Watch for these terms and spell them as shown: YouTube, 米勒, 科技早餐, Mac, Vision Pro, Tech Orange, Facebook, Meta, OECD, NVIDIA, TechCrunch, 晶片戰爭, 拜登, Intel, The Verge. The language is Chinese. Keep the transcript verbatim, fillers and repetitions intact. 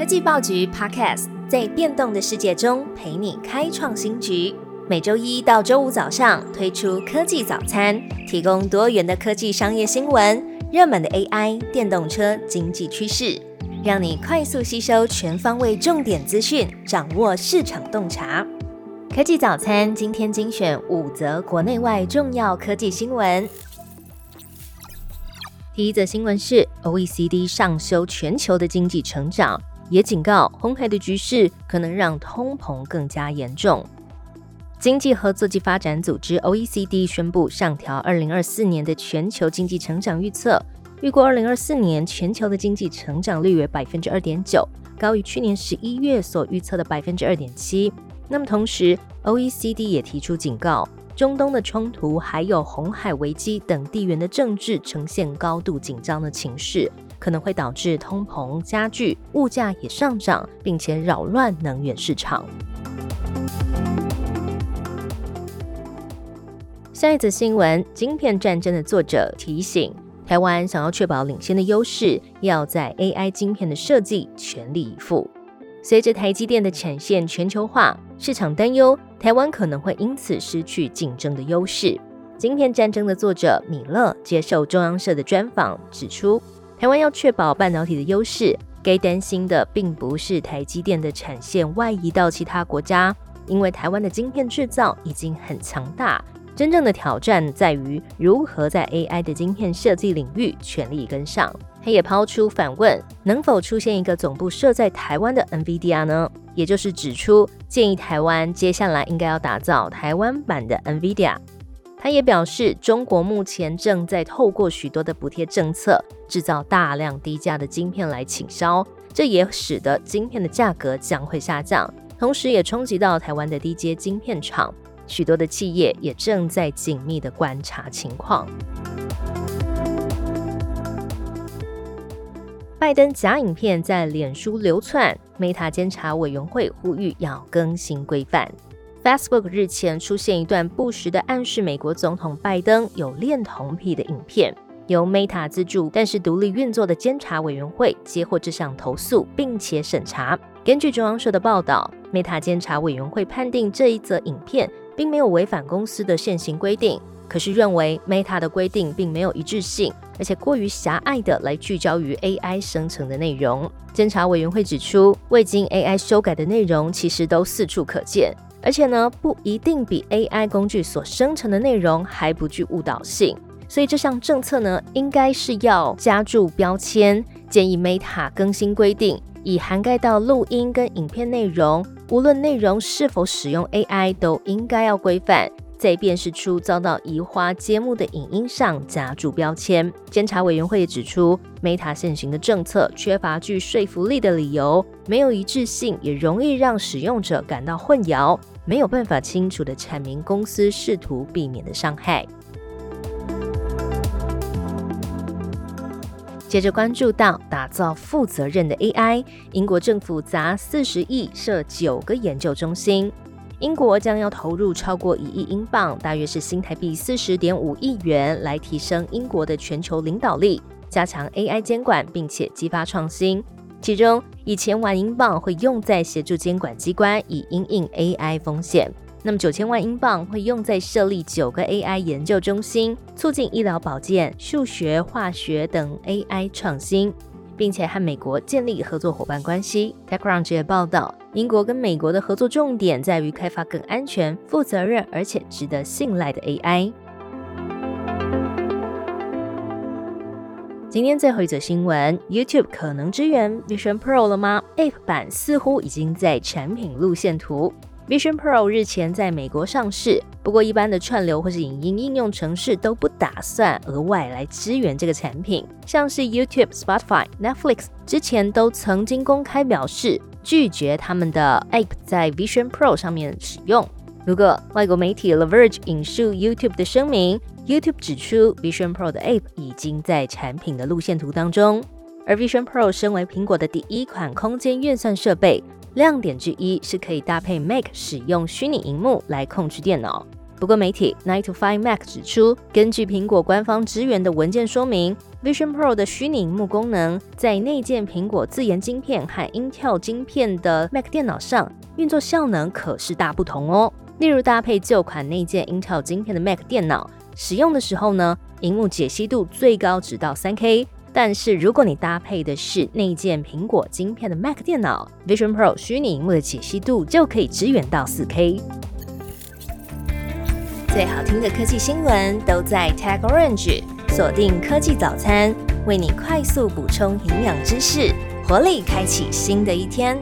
科技报局 Podcast 在变动的世界中陪你开创新局，每周一到周五早上推出科技早餐，提供多元的科技商业新闻、热门的 A I、电动车、经济趋势，让你快速吸收全方位重点资讯，掌握市场洞察。科技早餐今天精选五则国内外重要科技新闻。第一则新闻是 O E C D 上修全球的经济成长，也警告红海的局势可能让通膨更加严重。经济合作暨发展组织 O E C D 宣布上调二零二四年的全球经济成长预测，预估二零二四年全球的经济成长率为 百分之二点九， 高于去年十一月所预测的 百分之二点七。 那么同时 O E C D 也提出警告，中东的冲突还有红海危机等地缘的政治呈现高度紧张的情势，可能会导致通膨加剧，物价也上涨，并且扰乱能源市场。下一则新闻，晶片战争的作者提醒，台湾想要确保领先的优势，要在 A I 晶片的设计全力以赴。随着台积电的产线全球化，市场担忧台湾可能会因此失去竞争的优势。晶片战争的作者米勒接受中央社的专访指出，台湾要确保半导体的优势，该担心的并不是台积电的产线外移到其他国家，因为台湾的晶片制造已经很强大，真正的挑战在于如何在 A I 的晶片设计领域全力跟上。他也抛出反问，能否出现一个总部设在台湾的 NVIDIA 呢？也就是指出，建议台湾接下来应该要打造台湾版的 NVIDIA。 他也表示，中国目前正在透过许多的补贴政策，制造大量低价的晶片来倾销，这也使得晶片的价格将会下降，同时也冲击到台湾的低阶晶片厂，许多的企业也正在紧密的观察情况。拜登假影片在脸书流窜， Meta 监察委员会呼吁要更新规范。 Facebook 日前出现一段不实的暗示美国总统拜登有恋童癖的影片，由 Meta 资助但是独立运作的监察委员会接获这项投诉并且审查。根据中央社的报道， Meta 监察委员会判定这一则影片并没有违反公司的现行规定，可是认为 Meta 的规定并没有一致性，而且过于狭隘的来聚焦于 A I 生成的内容。监察委员会指出，未经 A I 修改的内容其实都四处可见，而且呢，不一定比 A I 工具所生成的内容还不具误导性。所以这项政策呢，应该是要加注标签，建议 Meta 更新规定，以涵盖到录音跟影片内容，无论内容是否使用 A I 都应该要规范，在辨识出遭到移花接木的影音上加注标签。监察委员会也指出， Meta 现行的政策缺乏具说服力的理由，没有一致性，也容易让使用者感到混淆，没有办法清楚地阐明公司试图避免的伤害。接着关注到打造负责任的 A I， 英国政府砸四十亿设九个研究中心。英国将要投入超过一亿英镑，大约是新台币 四十点五亿元，来提升英国的全球领导力，加强 A I 监管并且激发创新。其中一千万英镑会用在协助监管机关以因应 A I 风险，那么九千万英镑会用在设立九个 A I 研究中心，促进医疗保健、数学、化学等 A I 创新，并且和美国建立合作伙伴关系。 TechCrunch 也报道，英国跟美国的合作重点在于开发更安全、负责任而且值得信赖的 A I。 今天最后一则新闻， YouTube 可能支援 Vision Pro 了吗？ App 版似乎已经在产品路线图。 Vision Pro 日前在美国上市，不过一般的串流或是影音应用程式都不打算额外来支援这个产品，像是 YouTube、Spotify、Netflix 之前都曾经公开表示拒绝他们的 App 在 Vision Pro 上面使用。如果外国媒体 The Verge 引述 YouTube 的声明， YouTube 指出 Vision Pro 的 App 已经在产品的路线图当中。而 Vision Pro 身为苹果的第一款空间运算设备，亮点之一是可以搭配 Mac 使用虚拟萤幕来控制电脑。不过媒体 nine to five Mac 指出，根据苹果官方支援的文件说明， Vision Pro 的虚拟萤幕功能在内建苹果自研晶片和 Intel 晶片的 Mac 电脑上运作效能可是大不同哦。例如搭配旧款内建 Intel 晶片的 Mac 电脑，使用的时候呢，萤幕解析度最高直到 三K。但是如果你搭配的是内建苹果晶片的 Mac 电脑 ，Vision Pro 虚拟萤幕的解析度就可以支援到 四K。最好听的科技新闻都在 Tech Orange， 锁定科技早餐，为你快速补充营养知识，活力开启新的一天。